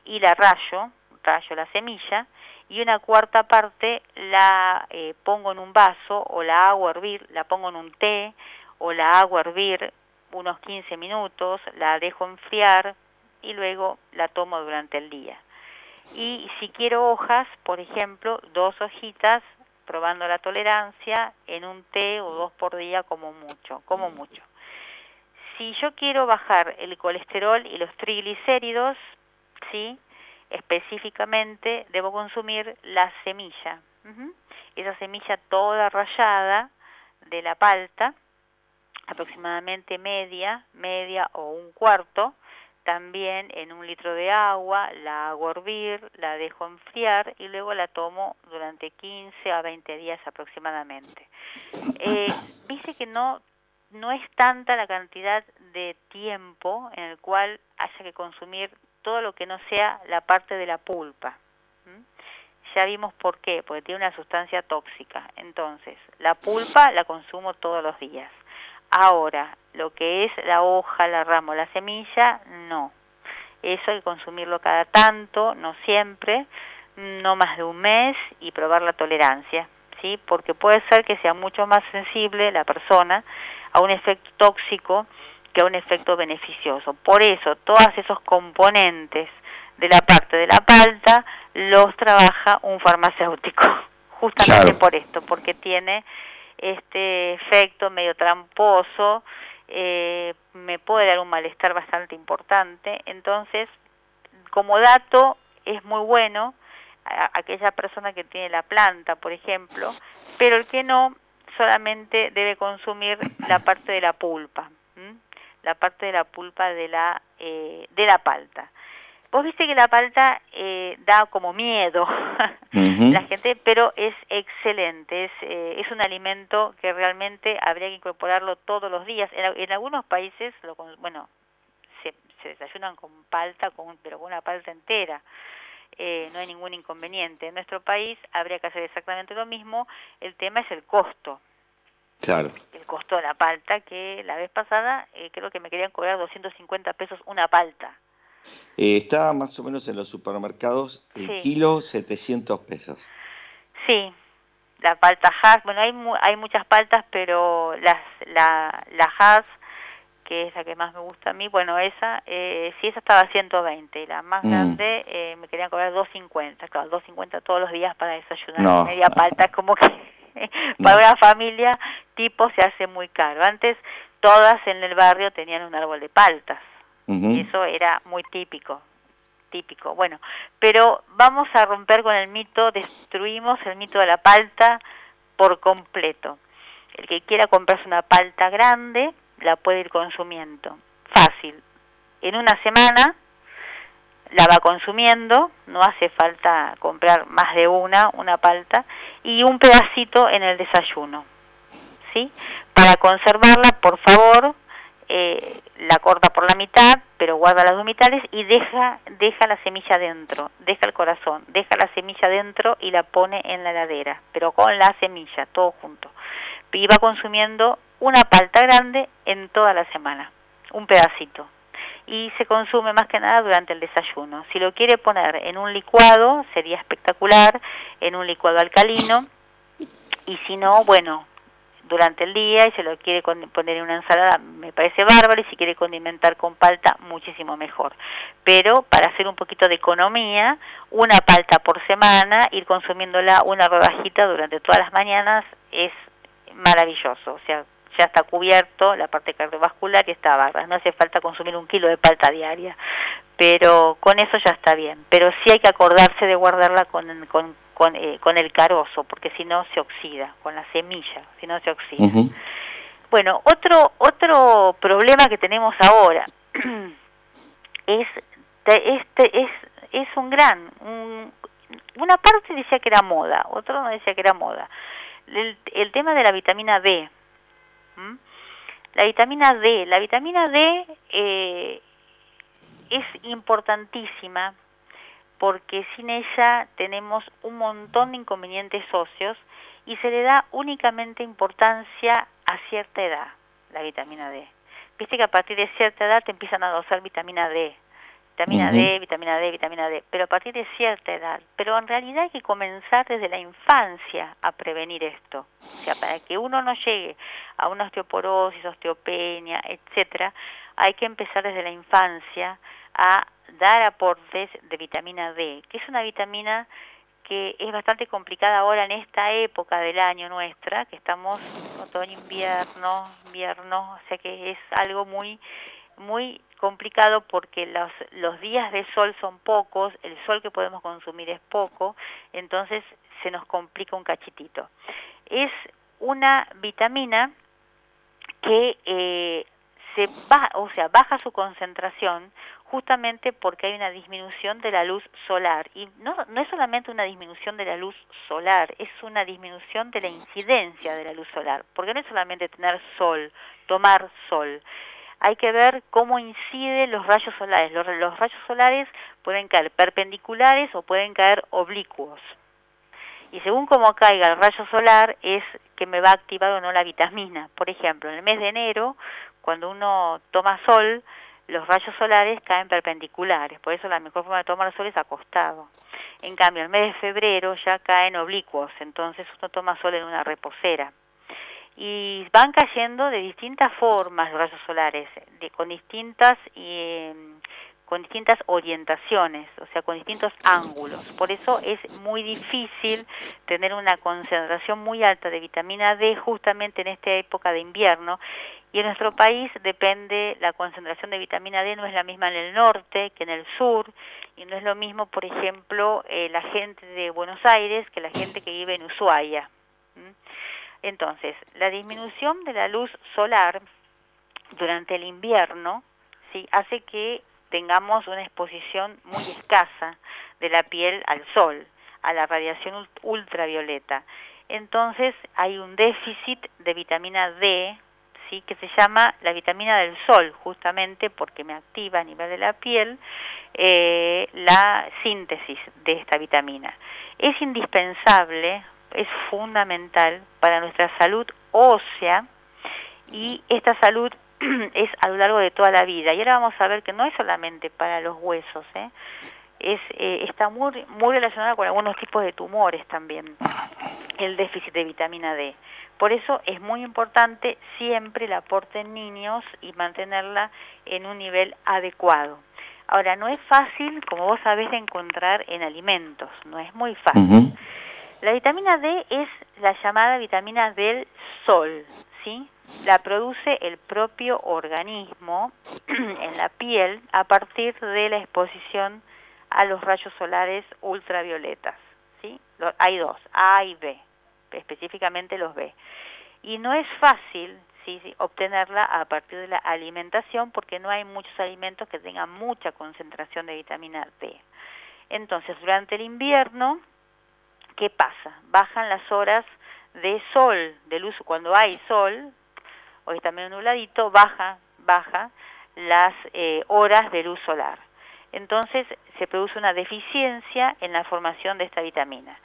y la rayo, rayo la semilla, y una cuarta parte la eh, pongo en un vaso o la hago hervir, la pongo en un té o la hago hervir unos quince minutos, la dejo enfriar y luego la tomo durante el día. Y si quiero hojas, por ejemplo, dos hojitas, probando la tolerancia, en un té o dos por día como mucho, como mucho. Si yo quiero bajar el colesterol y los triglicéridos, ¿sí? específicamente debo consumir la semilla, uh-huh. esa semilla toda rallada de la palta, aproximadamente media, media o un cuarto, también en un litro de agua, la hago hervir, la dejo enfriar y luego la tomo durante quince a veinte días aproximadamente. Eh, dice que no... No es tanta la cantidad de tiempo en el cual haya que consumir todo lo que no sea la parte de la pulpa. ¿Mm? Ya vimos por qué, porque tiene una sustancia tóxica. Entonces, la pulpa la consumo todos los días. Ahora, lo que es la hoja, la rama, la semilla, no. Eso hay que consumirlo cada tanto, no siempre, no más de un mes y probar la tolerancia. ¿Sí? Porque puede ser que sea mucho más sensible la persona a un efecto tóxico que a un efecto beneficioso. Por eso, todos esos componentes de la parte de la palta los trabaja un farmacéutico, justamente claro. Por esto, porque tiene este efecto medio tramposo, eh, me puede dar un malestar bastante importante. Entonces, como dato, es muy bueno aquella persona que tiene la planta, por ejemplo, pero el que no, solamente debe consumir la parte de la pulpa, ¿m? la parte de la pulpa de la eh, de la palta. Vos viste que la palta eh, da como miedo uh-huh. la gente, pero es excelente, es eh, es un alimento que realmente habría que incorporarlo todos los días. En, en algunos países, lo, bueno, se, se desayunan con palta, con, pero con una palta entera. Eh, no hay ningún inconveniente. En nuestro país habría que hacer exactamente lo mismo. El tema es el costo. Claro. El costo de la palta, que la vez pasada eh, creo que me querían cobrar doscientos cincuenta pesos una palta. Eh, está más o menos en los supermercados el sí. kilo setecientos pesos. Sí, la palta Hass. Bueno, hay mu- hay muchas paltas, pero las la, la Hass, que es la que más me gusta a mí, bueno, esa, eh, sí, esa estaba a ciento veinte, y la más mm. grande eh, me querían cobrar doscientos cincuenta, claro, doscientos cincuenta todos los días para desayunar, no. media palta, como que no. para una familia tipo se hace muy caro. Antes todas en el barrio tenían un árbol de paltas, uh-huh. y eso era muy típico, típico, bueno, pero vamos a romper con el mito, destruimos el mito de la palta por completo. El que quiera comprarse una palta grande, la puede ir consumiendo, fácil, en una semana la va consumiendo, no hace falta comprar más de una, una palta, y un pedacito en el desayuno, ¿sí? Para conservarla, por favor, eh, la corta por la mitad, pero guarda las dos mitades y deja, deja la semilla dentro, deja el corazón, deja la semilla dentro y la pone en la heladera, pero con la semilla, todo junto, y va consumiendo una palta grande en toda la semana, un pedacito, y se consume más que nada durante el desayuno. Si lo quiere poner en un licuado, sería espectacular, en un licuado alcalino, y si no, bueno, durante el día, y se lo quiere poner en una ensalada, me parece bárbaro, y si quiere condimentar con palta, muchísimo mejor. Pero para hacer un poquito de economía, una palta por semana, ir consumiéndola una rodajita durante todas las mañanas, es maravilloso, o sea, ya está cubierto la parte cardiovascular y está barra, no hace falta consumir un kilo de palta diaria, pero con eso ya está bien. Pero sí hay que acordarse de guardarla con con con, eh, con el carozo, porque si no se oxida, con la semilla, si no se oxida. Uh-huh. Bueno, otro otro problema que tenemos ahora es este es es un gran un, una parte decía que era moda, otro no decía que era moda. El, el tema de la vitamina D. ¿Mm? La vitamina D, la vitamina D eh, es importantísima porque sin ella tenemos un montón de inconvenientes óseos y se le da únicamente importancia a cierta edad, la vitamina D. Viste que a partir de cierta edad te empiezan a dosar vitamina D, vitamina uh-huh. D, vitamina D, vitamina D, pero a partir de cierta edad. Pero en realidad hay que comenzar desde la infancia a prevenir esto. O sea, para que uno no llegue a una osteoporosis, osteopenia, etcétera, hay que empezar desde la infancia a dar aportes de vitamina D, que es una vitamina que es bastante complicada ahora en esta época del año nuestra, que estamos otoño, invierno, invierno, o sea que es algo muy... muy complicado porque los, los días de sol son pocos, el sol que podemos consumir es poco, entonces se nos complica un cachitito. Es una vitamina que eh, se baja, o sea, baja su concentración justamente porque hay una disminución de la luz solar. Y no, no es solamente una disminución de la luz solar, es una disminución de la incidencia de la luz solar, porque no es solamente tener sol, tomar sol. Hay que ver cómo inciden los rayos solares. Los, los rayos solares pueden caer perpendiculares o pueden caer oblicuos. Y según cómo caiga el rayo solar es que me va a activar o no la vitamina. Por ejemplo, en el mes de enero, cuando uno toma sol, los rayos solares caen perpendiculares. Por eso la mejor forma de tomar sol es acostado. En cambio, en el mes de febrero ya caen oblicuos. Entonces uno toma sol en una reposera. Y van cayendo de distintas formas los rayos solares, de, con distintas eh, con distintas orientaciones, o sea, con distintos ángulos. Por eso es muy difícil tener una concentración muy alta de vitamina D justamente en esta época de invierno. Y en nuestro país depende, la concentración de vitamina D no es la misma en el norte que en el sur, y no es lo mismo, por ejemplo, eh, la gente de Buenos Aires que la gente que vive en Ushuaia. ¿Mm? Entonces, la disminución de la luz solar durante el invierno, ¿sí?, hace que tengamos una exposición muy escasa de la piel al sol, a la radiación ultravioleta. Entonces, hay un déficit de vitamina D, ¿sí?, que se llama la vitamina del sol, justamente porque me activa a nivel de la piel eh, la síntesis de esta vitamina. Es indispensable, es fundamental para nuestra salud ósea, y esta salud es a lo largo de toda la vida. Y ahora vamos a ver que no es solamente para los huesos, ¿eh? Es, eh, está muy, muy relacionada con algunos tipos de tumores también, el déficit de vitamina D. Por eso es muy importante siempre el aporte en niños y mantenerla en un nivel adecuado. Ahora, no es fácil, como vos sabés, de encontrar en alimentos, no es muy fácil. Uh-huh. La vitamina D es la llamada vitamina del sol, ¿sí? La produce el propio organismo en la piel a partir de la exposición a los rayos solares ultravioletas, ¿sí? Hay dos, A y B, específicamente los B. Y no es fácil, ¿sí?, sí, obtenerla a partir de la alimentación porque no hay muchos alimentos que tengan mucha concentración de vitamina D. Entonces, durante el invierno, ¿qué pasa? Bajan las horas de sol, de luz, cuando hay sol, hoy también nubladito, baja, baja las eh, horas de luz solar. Entonces se produce una deficiencia en la formación de esta vitamina.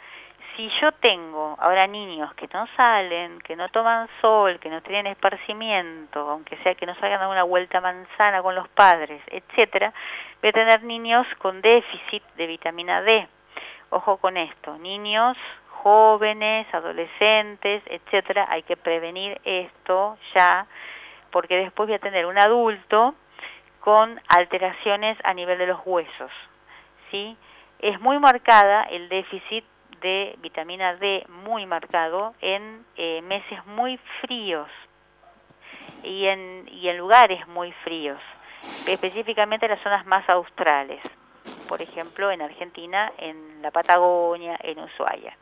si yo tengo ahora niños que no salen, que no toman sol, que no tienen esparcimiento, aunque sea que no salgan a una vuelta manzana con los padres, etcétera, voy a tener niños con déficit de vitamina D. Ojo con esto, niños, jóvenes, adolescentes, etcétera, hay que prevenir esto ya, porque después voy a tener un adulto con alteraciones a nivel de los huesos, ¿sí? Es muy marcada el déficit de vitamina D, muy marcado, en eh, meses muy fríos y en, y en lugares muy fríos, específicamente en las zonas más australes, por ejemplo en Argentina, en la Patagonia, en Ushuaia.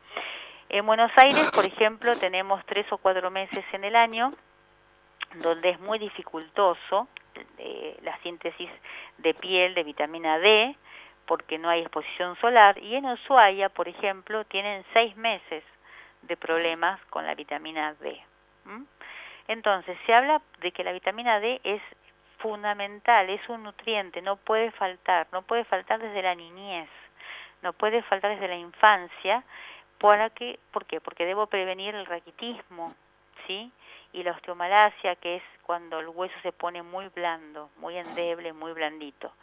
En Buenos Aires, por ejemplo, tenemos tres o cuatro meses en el año donde es muy dificultoso eh, la síntesis de piel de vitamina D, porque no hay exposición solar, y en Ushuaia, por ejemplo, tienen seis meses de problemas con la vitamina D. ¿Mm? Entonces, se habla de que la vitamina D es fundamental, es un nutriente, no puede faltar, no puede faltar desde la niñez, no puede faltar desde la infancia, ¿para qué? ¿Por qué? Porque debo prevenir el raquitismo, ¿sí? Y la osteomalacia, que es cuando el hueso se pone muy blando, muy endeble, muy blandito.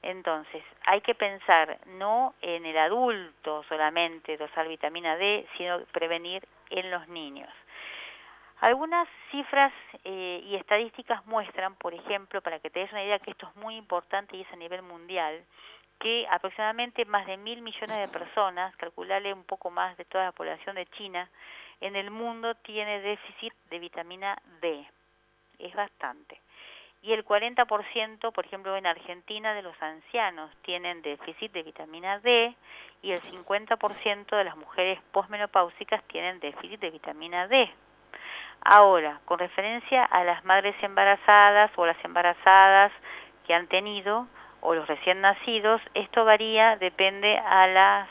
Entonces, hay que pensar no en el adulto solamente dosar vitamina D, sino prevenir en los niños. Algunas cifras eh, y estadísticas muestran, por ejemplo, para que te des una idea que esto es muy importante y es a nivel mundial, que aproximadamente más de mil millones de personas, calcularle un poco más de toda la población de China, en el mundo tiene déficit de vitamina D. Es bastante. Y el cuarenta por ciento, por ejemplo, en Argentina, de los ancianos tienen déficit de vitamina D, y el cincuenta por ciento de las mujeres posmenopáusicas tienen déficit de vitamina D. Ahora, con referencia a las madres embarazadas o las embarazadas que han tenido, o los recién nacidos, esto varía, depende a, las,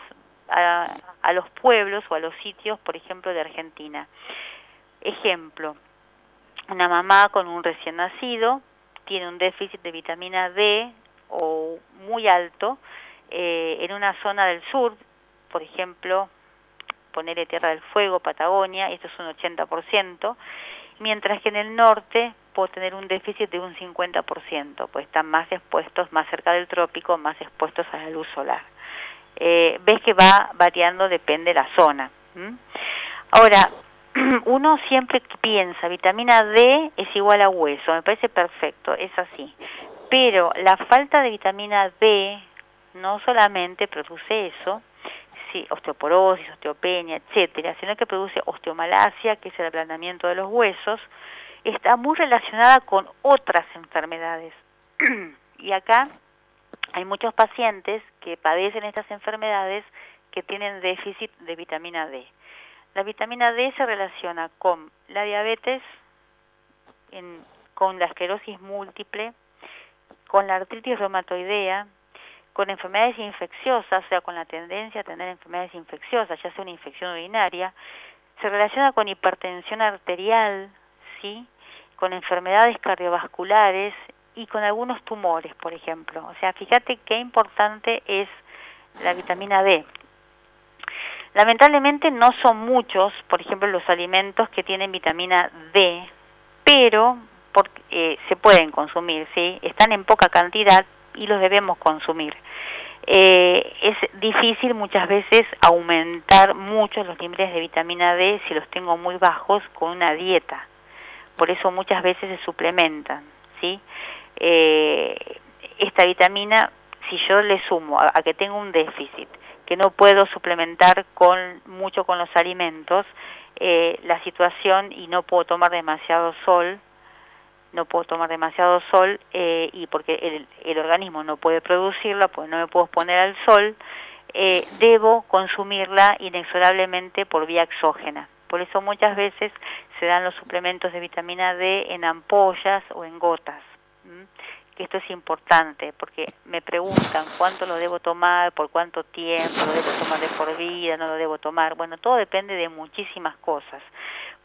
a, a los pueblos o a los sitios, por ejemplo, de Argentina. Ejemplo, una mamá con un recién nacido tiene un déficit de vitamina D o muy alto eh, en una zona del sur, por ejemplo, ponerle Tierra del Fuego, Patagonia, esto es un ochenta por ciento, mientras que en el norte puedo tener un déficit de un cincuenta por ciento, pues están más expuestos, más cerca del trópico, más expuestos a la luz solar. Eh, ves que va variando, depende de la zona. ¿Mm? Ahora, uno siempre piensa, vitamina D es igual a hueso, me parece perfecto, es así. Pero la falta de vitamina D no solamente produce eso, sí, osteoporosis, osteopenia, etcétera, sino que produce osteomalacia, que es el ablandamiento de los huesos, está muy relacionada con otras enfermedades. Y acá hay muchos pacientes que padecen estas enfermedades que tienen déficit de vitamina D. La vitamina D se relaciona con la diabetes, en, con la esclerosis múltiple, con la artritis reumatoidea, con enfermedades infecciosas, o sea, con la tendencia a tener enfermedades infecciosas, ya sea una infección urinaria, se relaciona con hipertensión arterial, ¿sí?, con enfermedades cardiovasculares y con algunos tumores, por ejemplo. O sea, fíjate qué importante es la vitamina D. Lamentablemente no son muchos, por ejemplo, los alimentos que tienen vitamina D, pero porque, eh, se pueden consumir, ¿sí? Están en poca cantidad y los debemos consumir. Eh, es difícil muchas veces aumentar mucho los niveles de vitamina D si los tengo muy bajos con una dieta. Por eso muchas veces se suplementan, ¿sí? Eh, esta vitamina, si yo le sumo a, a que tengo un déficit, que no puedo suplementar con mucho con los alimentos, eh, la situación, y no puedo tomar demasiado sol, no puedo tomar demasiado sol, eh, y porque el, el organismo no puede producirla, pues no me puedo exponer al sol, eh, debo consumirla inexorablemente por vía exógena. Por eso muchas veces se dan los suplementos de vitamina D en ampollas o en gotas. ¿Mm? Esto es importante, porque me preguntan cuánto lo debo tomar, por cuánto tiempo, lo debo tomar de por vida, no lo debo tomar. Bueno, todo depende de muchísimas cosas,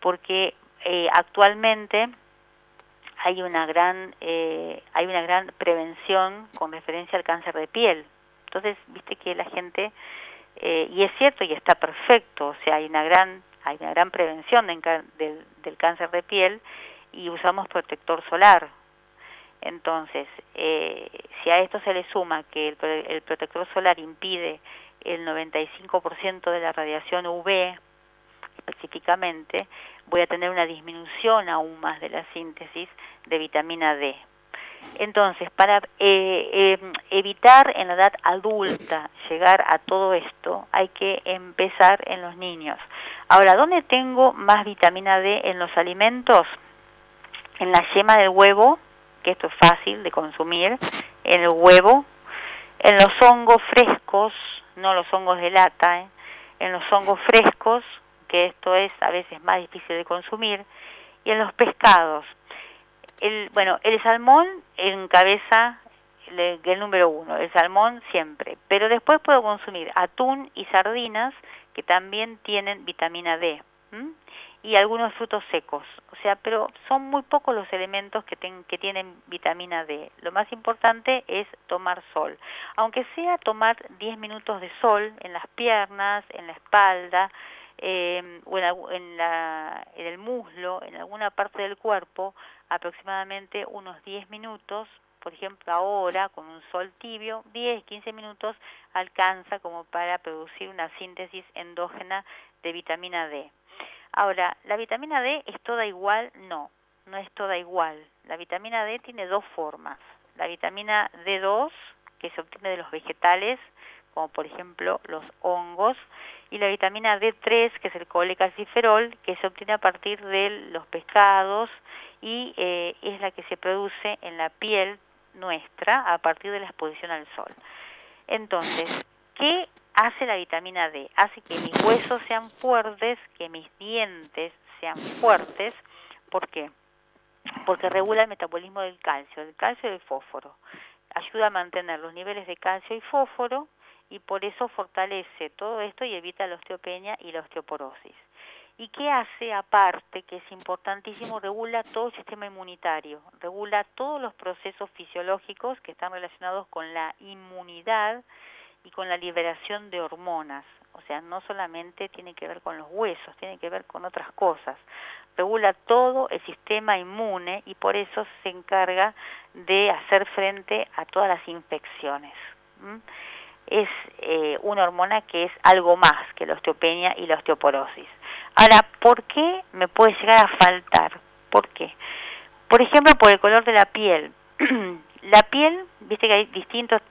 porque eh, actualmente hay una gran eh, hay una gran prevención con referencia al cáncer de piel. Entonces, viste que la gente Eh, y es cierto y está perfecto, o sea, hay una gran, hay una gran prevención de, de, del cáncer de piel y usamos protector solar. Entonces, eh, si a esto se le suma que el, el protector solar impide el noventa y cinco por ciento de la radiación U V específicamente, voy a tener una disminución aún más de la síntesis de vitamina D. Entonces, para eh, eh, evitar en la edad adulta llegar a todo esto, hay que empezar en los niños. Ahora, ¿dónde tengo más vitamina D en los alimentos? En la yema del huevo, que esto es fácil de consumir, en el huevo, en los hongos frescos, no los hongos de lata, ¿eh? en los hongos frescos, que esto es a veces más difícil de consumir, y en los pescados. El, bueno, el salmón encabeza el, el número uno, el salmón siempre, pero después puedo consumir atún y sardinas, que también tienen vitamina D, ¿m? y algunos frutos secos, o sea, pero son muy pocos los elementos que, ten, que tienen vitamina D. Lo más importante es tomar sol, aunque sea tomar diez minutos de sol en las piernas, en la espalda, Eh, o en, la, en, la, en el muslo, en alguna parte del cuerpo, aproximadamente unos diez minutos, por ejemplo ahora con un sol tibio, diez, quince minutos alcanza como para producir una síntesis endógena de vitamina D. Ahora, ¿la vitamina D es toda igual? No, no es toda igual. La vitamina D tiene dos formas. La vitamina D dos, que se obtiene de los vegetales, como por ejemplo los hongos, y la vitamina D tres, que es el colecalciferol, que se obtiene a partir de los pescados y eh, es la que se produce en la piel nuestra a partir de la exposición al sol. Entonces, ¿qué hace la vitamina D? Hace que mis huesos sean fuertes, que mis dientes sean fuertes. ¿Por qué? Porque regula el metabolismo del calcio, el calcio y el fósforo. Ayuda a mantener los niveles de calcio y fósforo, y por eso fortalece todo esto y evita la osteopenia y la osteoporosis. ¿Y qué hace aparte, que es importantísimo? Regula todo el sistema inmunitario, regula todos los procesos fisiológicos que están relacionados con la inmunidad y con la liberación de hormonas. O sea, no solamente tiene que ver con los huesos, tiene que ver con otras cosas. Regula todo el sistema inmune y por eso se encarga de hacer frente a todas las infecciones. ¿Mm? Es eh, una hormona que es algo más que la osteopenia y la osteoporosis. Ahora, ¿por qué me puede llegar a faltar? ¿Por qué? Por ejemplo, por el color de la piel. La piel, viste que hay distintos,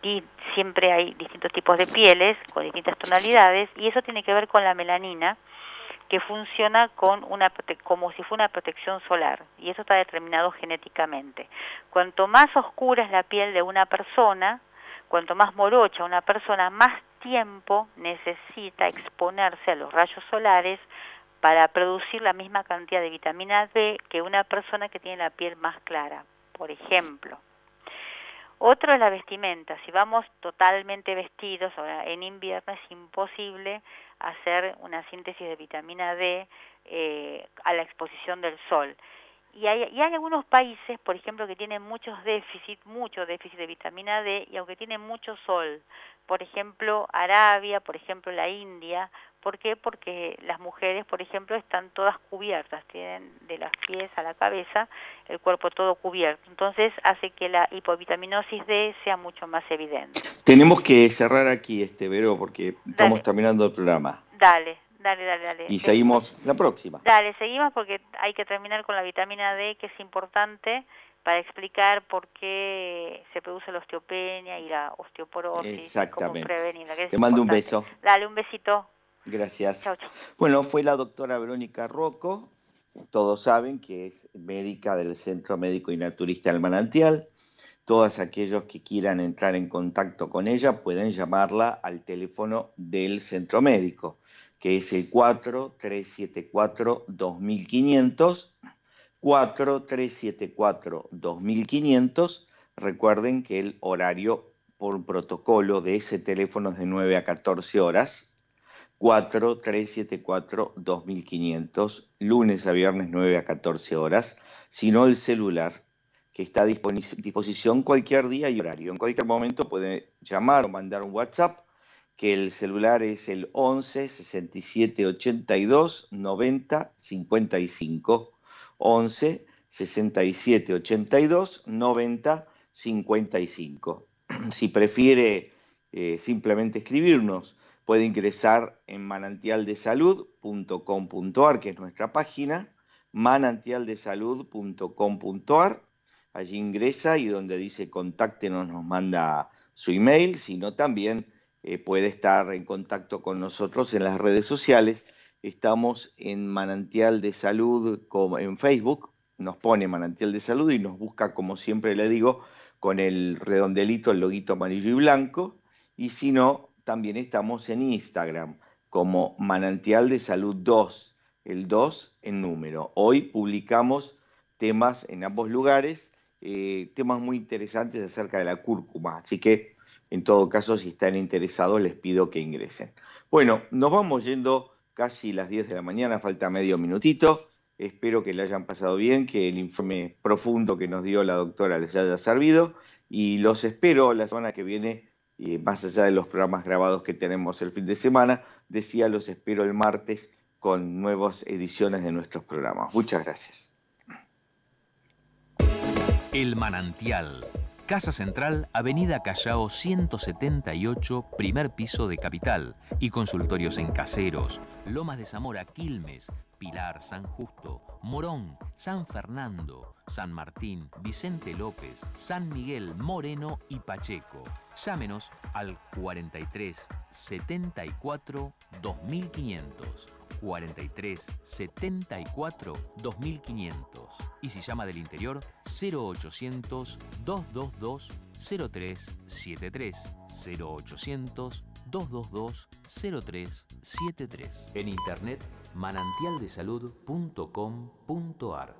y siempre hay distintos tipos de pieles con distintas tonalidades, y eso tiene que ver con la melanina, que funciona con una prote- como si fuera una protección solar, y eso está determinado genéticamente. Cuanto más oscura es la piel de una persona, cuanto más morocha una persona, más tiempo necesita exponerse a los rayos solares para producir la misma cantidad de vitamina D que una persona que tiene la piel más clara, por ejemplo. Otro es la vestimenta. Si vamos totalmente vestidos, ahora en invierno es imposible hacer una síntesis de vitamina D eh, a la exposición del sol. Y hay, y hay algunos países, por ejemplo, que tienen muchos déficit, mucho déficit de vitamina D, y aunque tienen mucho sol, por ejemplo, Arabia, por ejemplo, la India. ¿Por qué? Porque las mujeres, por ejemplo, están todas cubiertas, tienen de los pies a la cabeza el cuerpo todo cubierto. Entonces hace que la hipovitaminosis D sea mucho más evidente. Tenemos que cerrar aquí, este Vero, porque dale, estamos terminando el programa. Dale. Dale, dale, dale. Y seguimos la próxima. Dale, seguimos porque hay que terminar con la vitamina D, que es importante para explicar por qué se produce la osteopenia y la osteoporosis. Exactamente. Cómo prevenirla, que es Te importante. Mando un beso. Dale, un besito. Gracias. Chau, chau. Bueno, fue la doctora Verónica Rocco. Todos saben que es médica del Centro Médico y Naturista El Manantial. Todos aquellos que quieran entrar en contacto con ella pueden llamarla al teléfono del Centro Médico, que es el cuatro tres siete cuatro dos mil quinientos, cuatro tres siete cuatro dos mil quinientos. Recuerden que el horario por protocolo de ese teléfono es de nueve a catorce horas, cuatro tres siete cuatro dos mil quinientos, lunes a viernes nueve a catorce horas, sino el celular, que está a disposición cualquier día y horario. En cualquier momento pueden llamar o mandar un WhatsApp que el celular es el once sesenta y siete ochenta y dos noventa cincuenta y cinco, once sesenta y siete ochenta y dos noventa cincuenta y cinco. Si prefiere eh, simplemente escribirnos, puede ingresar en manantial de salud punto com punto a r, que es nuestra página, manantial de salud punto com punto a r. Allí ingresa y donde dice contáctenos nos manda su email, sino también eh, puede estar en contacto con nosotros en las redes sociales. Estamos en Manantial de Salud en Facebook, nos pone Manantial de Salud y nos busca, como siempre le digo, con el redondelito, el loguito amarillo y blanco. Y si no, también estamos en Instagram como Manantial de Salud dos, el dos en número. Hoy publicamos temas en ambos lugares, eh, temas muy interesantes acerca de la cúrcuma. Así que, en todo caso, si están interesados, les pido que ingresen. Bueno, nos vamos yendo casi las diez de la mañana, falta medio minutito. Espero que le hayan pasado bien, que el informe profundo que nos dio la doctora les haya servido. Y los espero la semana que viene. Eh, más allá de los programas grabados que tenemos el fin de semana, decía, los espero el martes con nuevas ediciones de nuestros programas. Muchas gracias. El Manantial, Casa Central, Avenida Callao ciento setenta y ocho, primer piso de Capital, y consultorios en Caseros, Lomas de Zamora, Quilmes, Pilar, San Justo, Morón, San Fernando, San Martín, Vicente López, San Miguel, Moreno y Pacheco. Llámenos al cuarenta y tres setenta y cuatro dos mil quinientos, cuarenta y tres setenta y cuatro dos mil quinientos, y si llama del interior cero ochocientos dos dos dos cero tres siete tres, cero ochocientos dos dos dos cero tres siete tres. En internet manantial de salud punto com punto a r.